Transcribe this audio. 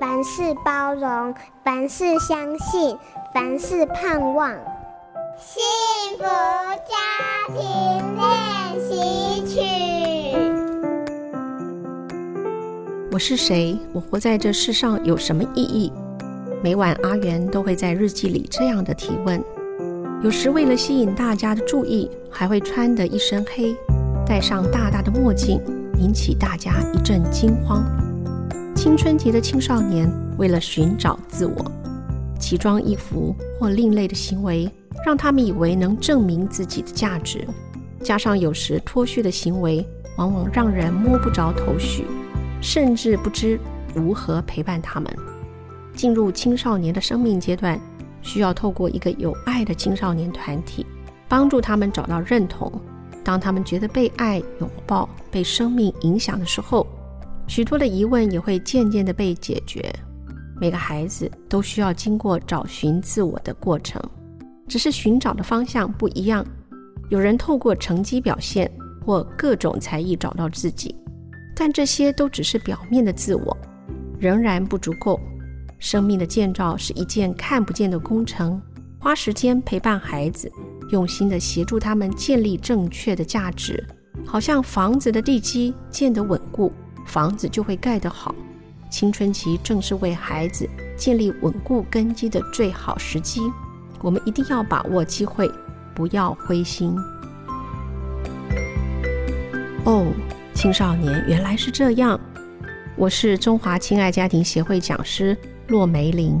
凡事包容，凡事相信，凡事盼望。幸福家庭练习曲。我是谁？我活在这世上有什么意义？每晚阿元都会在日记里这样的提问，有时为了吸引大家的注意，还会穿得一身黑，戴上大大的墨镜，引起大家一阵惊慌。青春期的青少年为了寻找自我，奇装异服或另类的行为，让他们以为能证明自己的价值，加上有时脱序的行为，往往让人摸不着头绪，甚至不知如何陪伴他们。进入青少年的生命阶段，需要透过一个有爱的青少年团体，帮助他们找到认同。当他们觉得被爱、拥抱、被生命影响的时候，许多的疑问也会渐渐地被解决。每个孩子都需要经过找寻自我的过程，只是寻找的方向不一样。有人透过成绩表现或各种才艺找到自己，但这些都只是表面的自我，仍然不足够。生命的建造是一件看不见的工程，花时间陪伴孩子，用心地协助他们建立正确的价值，好像房子的地基建得稳固，房子就会盖得好。青春期正是为孩子建立稳固根基的最好时机，我们一定要把握机会，不要灰心。哦，青少年原来是这样。我是中华亲爱家庭协会讲师骆梅玲。